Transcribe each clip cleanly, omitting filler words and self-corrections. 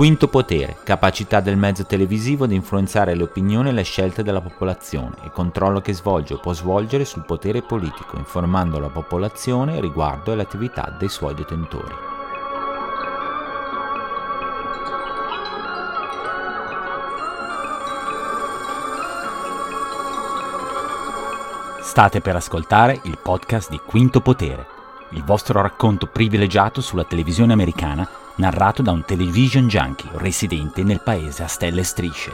Quinto potere, capacità del mezzo televisivo di influenzare le opinioni e le scelte della popolazione e controllo che svolge o può svolgere sul potere politico, informando la popolazione riguardo alle attività dei suoi detentori. State per ascoltare il podcast di Quinto Potere, il vostro racconto privilegiato sulla televisione americana, narrato da un television junkie residente nel paese a stelle e strisce.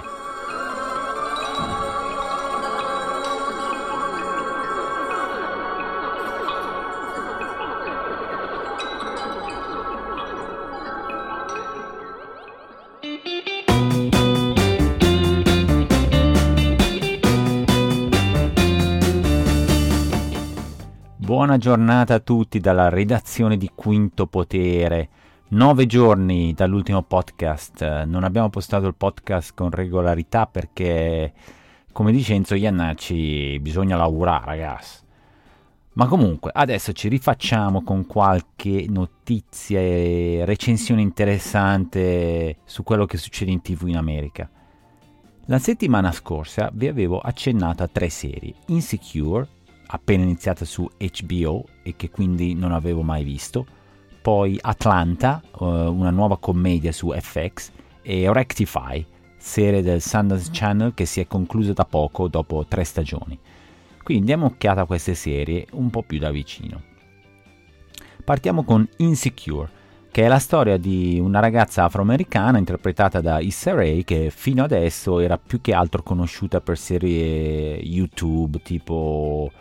Buona giornata a tutti dalla redazione di Quinto Potere. 9 giorni dall'ultimo podcast, non abbiamo postato il podcast con regolarità perché, come dice Enzo Iannacci, bisogna lavorare, ragazzi. Ma comunque, adesso ci rifacciamo con qualche notizia e recensione interessante su quello che succede in TV in America. La settimana scorsa vi avevo accennato a 3 serie, Insecure, appena iniziata su HBO e che quindi non avevo mai visto, poi Atlanta, una nuova commedia su FX, e Rectify, serie del Sundance Channel che si è conclusa da poco dopo 3 stagioni. Quindi diamo un'occhiata a queste serie un po' più da vicino. Partiamo con Insecure, che è la storia di una ragazza afroamericana interpretata da Issa Rae, che fino adesso era più che altro conosciuta per serie YouTube tipo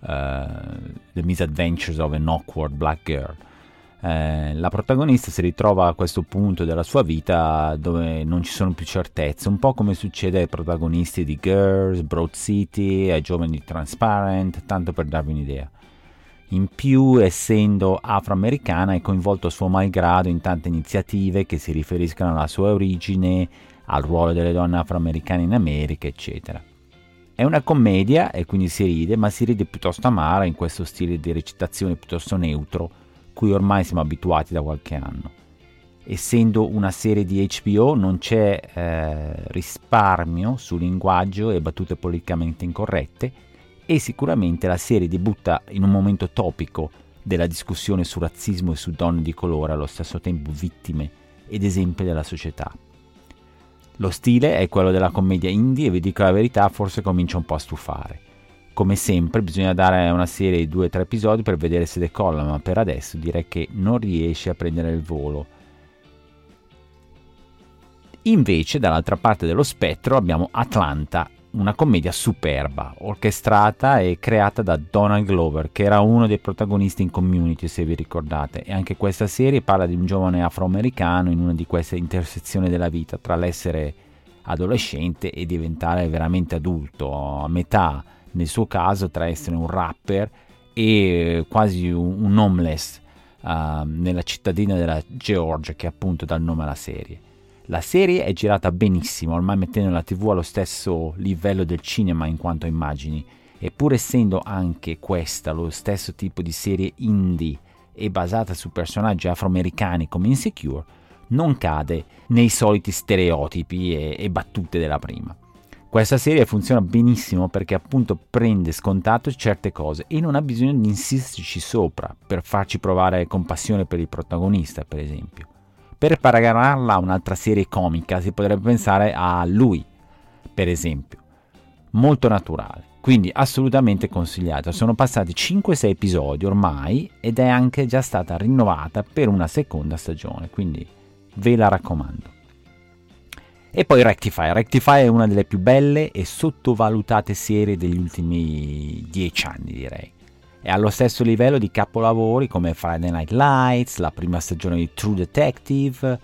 The Misadventures of an Awkward Black Girl. La protagonista si ritrova a questo punto della sua vita dove non ci sono più certezze, un po' come succede ai protagonisti di Girls, Broad City, ai giovani Transparent, tanto per darvi un'idea. In più, essendo afroamericana, è coinvolto a suo malgrado in tante iniziative che si riferiscono alla sua origine, al ruolo delle donne afroamericane in America, eccetera. È una commedia e quindi si ride, ma si ride piuttosto amara in questo stile di recitazione piuttosto neutro, cui ormai siamo abituati da qualche anno. Essendo una serie di HBO non c'è risparmio su linguaggio e battute politicamente incorrette, e sicuramente la serie debutta in un momento topico della discussione su razzismo e su donne di colore, allo stesso tempo vittime ed esempi della società. Lo stile è quello della commedia indie e vi dico la verità, forse comincia un po' a stufare. Come sempre bisogna dare a una serie 2 o 3 episodi per vedere se decolla, ma per adesso direi che non riesce a prendere il volo. Invece dall'altra parte dello spettro abbiamo Atlanta, una commedia superba, orchestrata e creata da Donald Glover, che era uno dei protagonisti in Community, se vi ricordate, e anche questa serie parla di un giovane afroamericano in una di queste intersezioni della vita tra l'essere adolescente e diventare veramente adulto, a metà nel suo caso tra essere un rapper e quasi un homeless nella cittadina della Georgia, che appunto dà il nome alla serie. La serie è girata benissimo, ormai mettendo la TV allo stesso livello del cinema in quanto a immagini, e pur essendo anche questa lo stesso tipo di serie indie e basata su personaggi afroamericani come Insecure, non cade nei soliti stereotipi e battute della prima. Questa serie funziona benissimo perché appunto prende scontato certe cose e non ha bisogno di insisterci sopra per farci provare compassione per il protagonista, per esempio. Per paragonarla a un'altra serie comica si potrebbe pensare a Lui, per esempio, molto naturale, quindi assolutamente consigliata. Sono passati 5-6 episodi ormai ed è anche già stata rinnovata per una seconda stagione, quindi ve la raccomando. E poi Rectify è una delle più belle e sottovalutate serie degli ultimi 10 anni, direi. È allo stesso livello di capolavori come Friday Night Lights, la prima stagione di True Detective,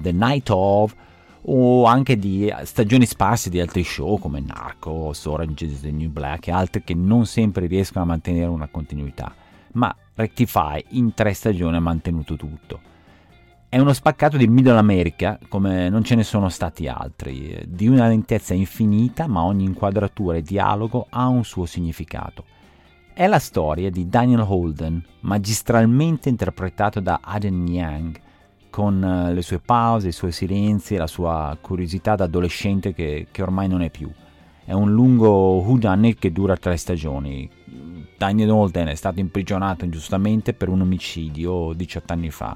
The Night Of, o anche di stagioni sparse di altri show come Narcos, Orange is the New Black e altri che non sempre riescono a mantenere una continuità. Ma Rectify in 3 stagioni ha mantenuto tutto. È uno spaccato di Middle America come non ce ne sono stati altri, di una lentezza infinita, ma ogni inquadratura e dialogo ha un suo significato. È la storia di Daniel Holden, magistralmente interpretato da Aden Young, con le sue pause, i suoi silenzi, la sua curiosità da adolescente che ormai non è più. È un lungo whodunit che dura 3 stagioni. Danny Nolden è stato imprigionato ingiustamente per un omicidio 18 anni fa.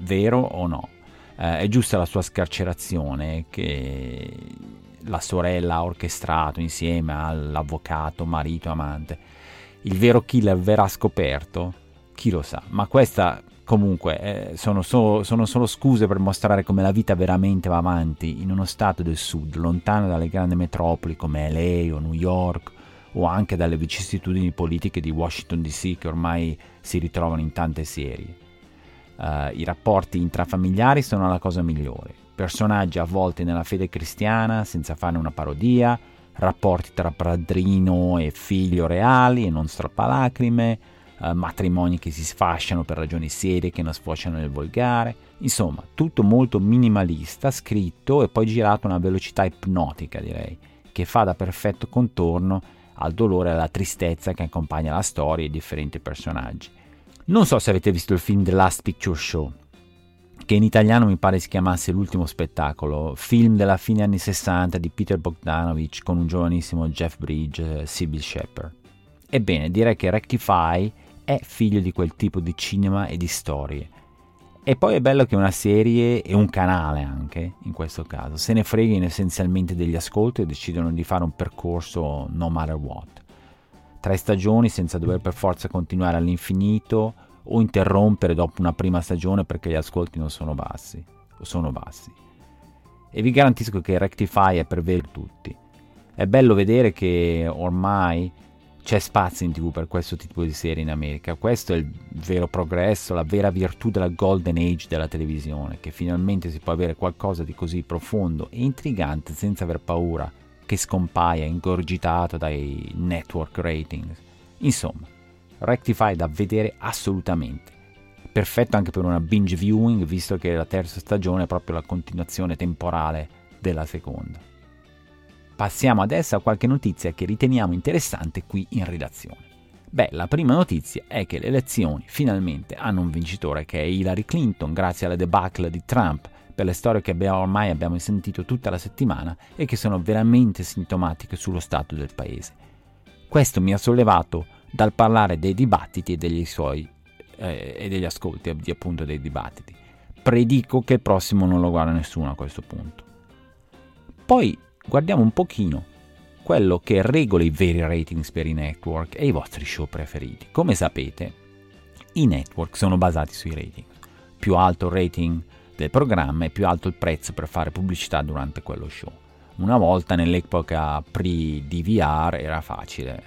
Vero o no? È giusta la sua scarcerazione che la sorella ha orchestrato insieme all'avvocato, marito, amante? Il vero killer verrà scoperto? Chi lo sa? Ma questa comunque sono solo scuse per mostrare come la vita veramente va avanti in uno stato del sud, lontano dalle grandi metropoli come LA o New York, o anche dalle vicissitudini politiche di Washington DC che ormai si ritrovano in tante serie. I rapporti intrafamiliari sono la cosa migliore, personaggi avvolti nella fede cristiana senza fare una parodia, rapporti tra padrino e figlio reali e non strappalacrime, matrimoni che si sfasciano per ragioni serie che non sfociano nel volgare, insomma tutto molto minimalista, scritto e poi girato a una velocità ipnotica, direi, che fa da perfetto contorno al dolore e alla tristezza che accompagna la storia e i differenti personaggi. Non so se avete visto il film The Last Picture Show, che in italiano mi pare si chiamasse L'ultimo spettacolo, film della fine anni 60 di Peter Bogdanovich con un giovanissimo Jeff Bridges, Cybill Shepherd. Ebbene, direi che Rectify è figlio di quel tipo di cinema e di storie. E poi è bello che una serie e un canale anche, in questo caso, se ne freghino essenzialmente degli ascolti e decidano di fare un percorso no matter what. 3 stagioni senza dover per forza continuare all'infinito o interrompere dopo una prima stagione perché gli ascolti non sono bassi o sono bassi. E vi garantisco che Rectify è per voi tutti. È bello vedere che ormai c'è spazio in TV per questo tipo di serie in America. Questo è il vero progresso, la vera virtù della golden age della televisione, che finalmente si può avere qualcosa di così profondo e intrigante senza aver paura che scompaia ingorgitato dai network ratings. Insomma, Rectify da vedere assolutamente. Perfetto anche per una binge viewing, visto che la 3ª stagione è proprio la continuazione temporale della 2ª. Passiamo adesso a qualche notizia che riteniamo interessante qui in redazione. Beh, la prima notizia è che le elezioni finalmente hanno un vincitore, che è Hillary Clinton, grazie alla debacle di Trump, per le storie che ormai abbiamo sentito tutta la settimana e che sono veramente sintomatiche sullo stato del paese. Questo mi ha sollevato dal parlare dei dibattiti e degli ascolti, appunto, dei dibattiti. Predico che il prossimo non lo guarda nessuno a questo punto. Poi guardiamo un pochino quello che regola i veri ratings per i network e i vostri show preferiti. Come sapete, i network sono basati sui rating. Più alto il rating del programma e più alto il prezzo per fare pubblicità durante quello show. Una volta, nell'epoca pre-DVR, era facile.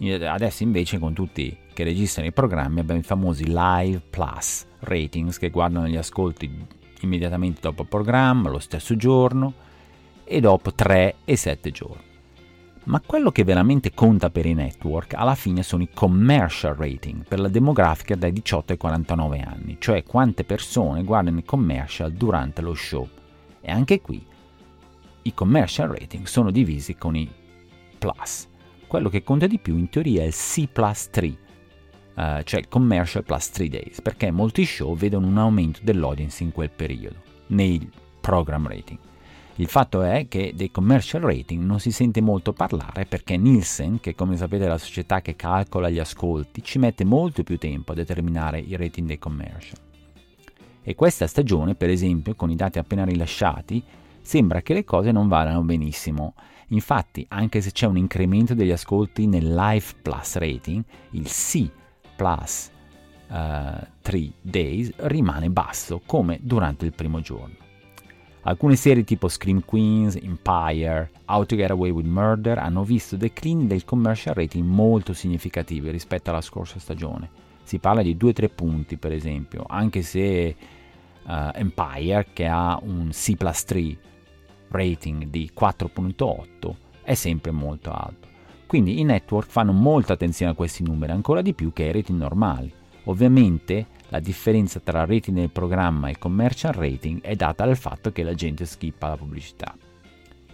Adesso invece, con tutti che registrano i programmi, abbiamo i famosi live plus ratings, che guardano gli ascolti immediatamente dopo il programma, lo stesso giorno e dopo 3 e 7 giorni. Ma quello che veramente conta per i network alla fine sono i commercial rating per la demografica dai 18 ai 49 anni, cioè quante persone guardano i commercial durante lo show. E anche qui i commercial rating sono divisi con i plus. Quello che conta di più in teoria è il C+3, cioè il commercial plus 3 days, perché molti show vedono un aumento dell'audience in quel periodo, nei program rating. Il fatto è che dei commercial rating non si sente molto parlare perché Nielsen, che come sapete è la società che calcola gli ascolti, ci mette molto più tempo a determinare i rating dei commercial. E questa stagione, per esempio, con i dati appena rilasciati, sembra che le cose non vadano benissimo. Infatti, anche se c'è un incremento degli ascolti nel Life Plus rating, il C Plus 3 Days rimane basso, come durante il primo giorno. Alcune serie tipo Scream Queens, Empire, How to Get Away with Murder hanno visto declini del commercial rating molto significativi rispetto alla scorsa stagione. Si parla di 2-3 punti per esempio, anche se Empire, che ha un C+3 rating di 4.8, è sempre molto alto. Quindi i network fanno molta attenzione a questi numeri, ancora di più che ai rating normali. Ovviamente la differenza tra il rating del programma e il commercial rating è data dal fatto che la gente skippa la pubblicità.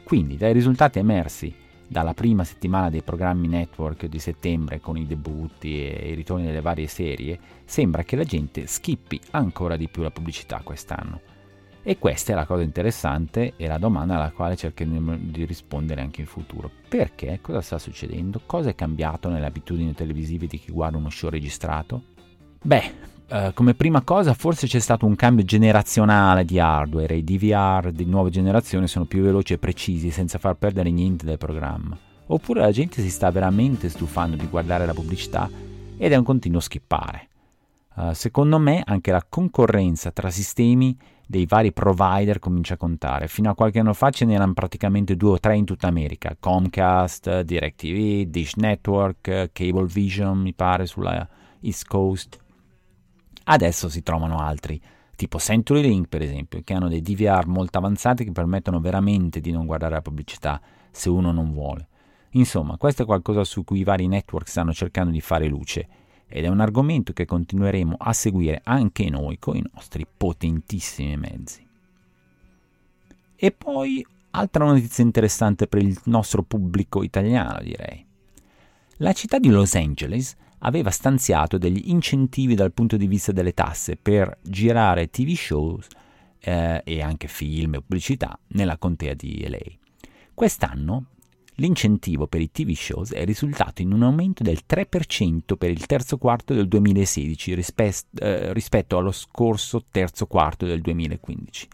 Quindi dai risultati emersi, dalla prima settimana dei programmi network di settembre, con i debutti e i ritorni delle varie serie, sembra che la gente schippi ancora di più la pubblicità quest'anno. E questa è la cosa interessante e la domanda alla quale cercheremo di rispondere anche in futuro. Perché? Cosa sta succedendo? Cosa è cambiato nelle abitudini televisive di chi guarda uno show registrato? Beh, come prima cosa forse c'è stato un cambio generazionale di hardware. I DVR di nuova generazione sono più veloci e precisi senza far perdere niente del programma. Oppure la gente si sta veramente stufando di guardare la pubblicità ed è un continuo skippare. Secondo me anche la concorrenza tra sistemi dei vari provider comincia a contare. Fino a qualche anno fa ce n'erano praticamente 2 o 3 in tutta America: Comcast, DirecTV, Dish Network, Cablevision mi pare sulla East Coast. Adesso si trovano altri, tipo CenturyLink per esempio, che hanno dei DVR molto avanzati che permettono veramente di non guardare la pubblicità se uno non vuole. Insomma, questo è qualcosa su cui i vari network stanno cercando di fare luce ed è un argomento che continueremo a seguire anche noi con i nostri potentissimi mezzi. E poi altra notizia interessante per il nostro pubblico italiano, direi. La città di Los Angeles aveva stanziato degli incentivi dal punto di vista delle tasse per girare TV shows e anche film e pubblicità nella contea di LA. Quest'anno l'incentivo per i TV shows è risultato in un aumento del 3% per il terzo quarto del 2016 rispetto allo scorso terzo quarto del 2015.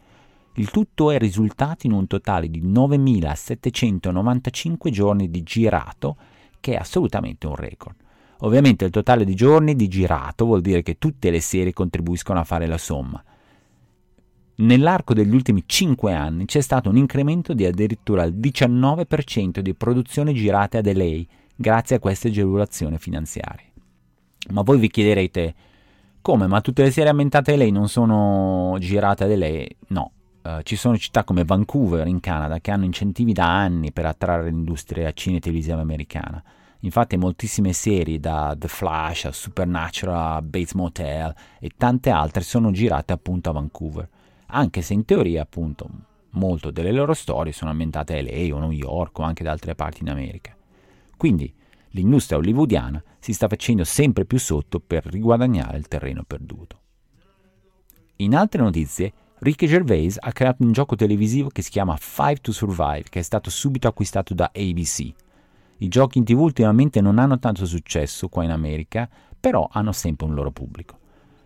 Il tutto è risultato in un totale di 9.795 giorni di girato, che è assolutamente un record. Ovviamente il totale di giorni di girato vuol dire che tutte le serie contribuiscono a fare la somma. Nell'arco degli ultimi 5 anni c'è stato un incremento di addirittura il 19% di produzioni girate ad LA grazie a queste agevolazioni finanziarie. Ma voi vi chiederete: come? Ma tutte le serie ambientate a LA non sono girate ad LA? No, ci sono città come Vancouver in Canada che hanno incentivi da anni per attrarre l'industria cinetelevisiva americana. Infatti moltissime serie, da The Flash a Supernatural a Bates Motel e tante altre, sono girate appunto a Vancouver, anche se in teoria appunto molto delle loro storie sono ambientate a LA o New York o anche da altre parti in America. Quindi l'industria hollywoodiana si sta facendo sempre più sotto per riguadagnare il terreno perduto. In altre notizie, Ricky Gervais ha creato un gioco televisivo che si chiama Five to Survive, che è stato subito acquistato da ABC. I giochi in TV ultimamente non hanno tanto successo qua in America, però hanno sempre un loro pubblico.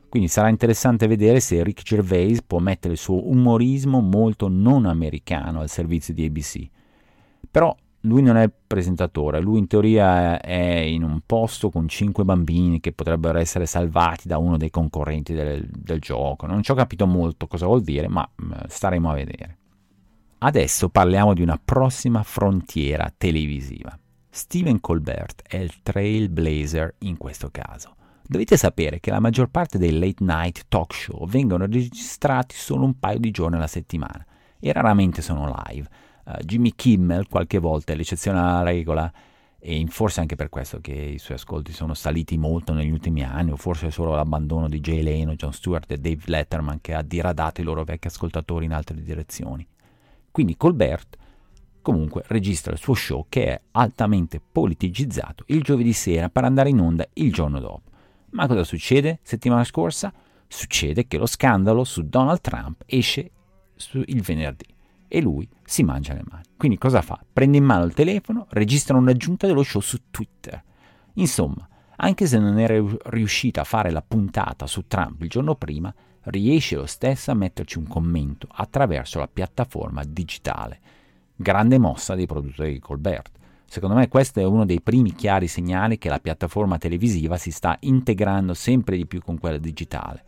Quindi sarà interessante vedere se Rick Gervais può mettere il suo umorismo molto non americano al servizio di ABC. Però lui non è presentatore, lui in teoria è in un posto con 5 bambini che potrebbero essere salvati da uno dei concorrenti del gioco. Non ci ho capito molto cosa vuol dire, ma staremo a vedere. Adesso parliamo di una prossima frontiera televisiva. Stephen Colbert è il trailblazer in questo caso. Dovete sapere che la maggior parte dei late night talk show vengono registrati solo un paio di giorni alla settimana e raramente sono live. Jimmy Kimmel qualche volta è l'eccezione alla regola, e forse anche per questo che i suoi ascolti sono saliti molto negli ultimi anni, o forse solo l'abbandono di Jay Leno, Jon Stewart e Dave Letterman che ha diradato i loro vecchi ascoltatori in altre direzioni. Quindi Colbert comunque registra il suo show, che è altamente politicizzato, il giovedì sera per andare in onda il giorno dopo. Ma cosa succede? Settimana scorsa succede che lo scandalo su Donald Trump esce il venerdì e lui si mangia le mani. Quindi cosa fa? Prende in mano il telefono, registra un'aggiunta dello show su Twitter. Insomma, anche se non era riuscita a fare la puntata su Trump il giorno prima, riesce lo stesso a metterci un commento attraverso la piattaforma digitale. Grande mossa dei produttori di Colbert. Secondo me questo è uno dei primi chiari segnali che la piattaforma televisiva si sta integrando sempre di più con quella digitale.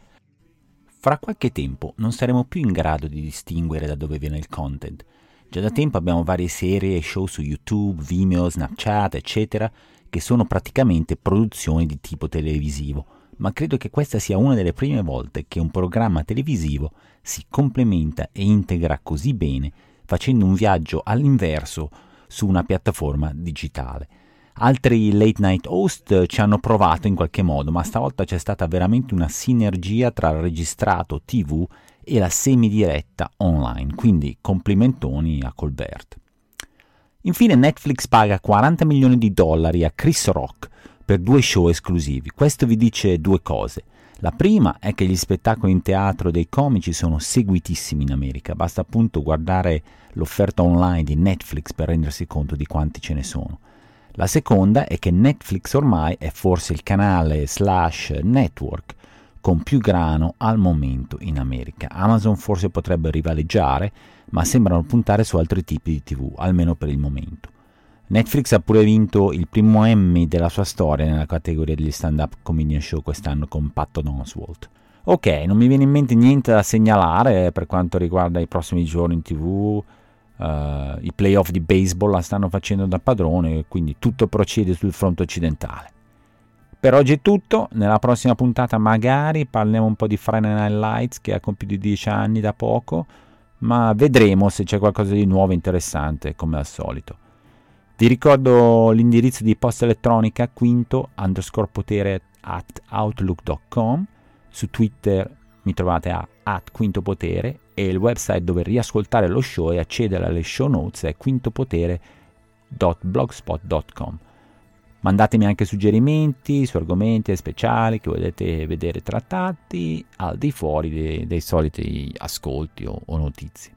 Fra qualche tempo non saremo più in grado di distinguere da dove viene il content. Già da tempo abbiamo varie serie e show su YouTube, Vimeo, Snapchat, eccetera, che sono praticamente produzioni di tipo televisivo, ma credo che questa sia una delle prime volte che un programma televisivo si complementa e integra così bene, facendo un viaggio all'inverso su una piattaforma digitale. Altri late night host ci hanno provato in qualche modo, ma stavolta c'è stata veramente una sinergia tra il registrato TV e la semidiretta online, quindi complimentoni a Colbert. Infine Netflix paga $40 milioni a Chris Rock per 2 show esclusivi. Questo vi dice 2 cose. La prima è che gli spettacoli in teatro dei comici sono seguitissimi in America, basta appunto guardare l'offerta online di Netflix per rendersi conto di quanti ce ne sono. La seconda è che Netflix ormai è forse il canale / network con più grano al momento in America. Amazon forse potrebbe rivaleggiare, ma sembrano puntare su altri tipi di TV, almeno per il momento. Netflix ha pure vinto il primo Emmy della sua storia nella categoria degli stand-up comedian show quest'anno con Patton Oswalt. Ok, non mi viene in mente niente da segnalare per quanto riguarda i prossimi giorni in TV. I playoff di baseball la stanno facendo da padrone, quindi tutto procede sul fronte occidentale. Per oggi è tutto, nella prossima puntata magari parliamo un po' di Friday Night Lights che ha compiuto 10 anni da poco, ma vedremo se c'è qualcosa di nuovo e interessante come al solito. Vi ricordo l'indirizzo di posta elettronica quinto_potere@outlook.com, su Twitter mi trovate a @quintopotere e il website dove riascoltare lo show e accedere alle show notes è quintopotere.blogspot.com. Mandatemi anche suggerimenti su argomenti speciali che volete vedere trattati al di fuori dei soliti ascolti o notizie.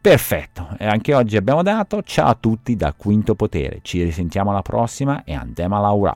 Perfetto, e anche oggi abbiamo dato. Ciao a tutti da Quinto Potere, ci risentiamo alla prossima e andiamo alla Ura.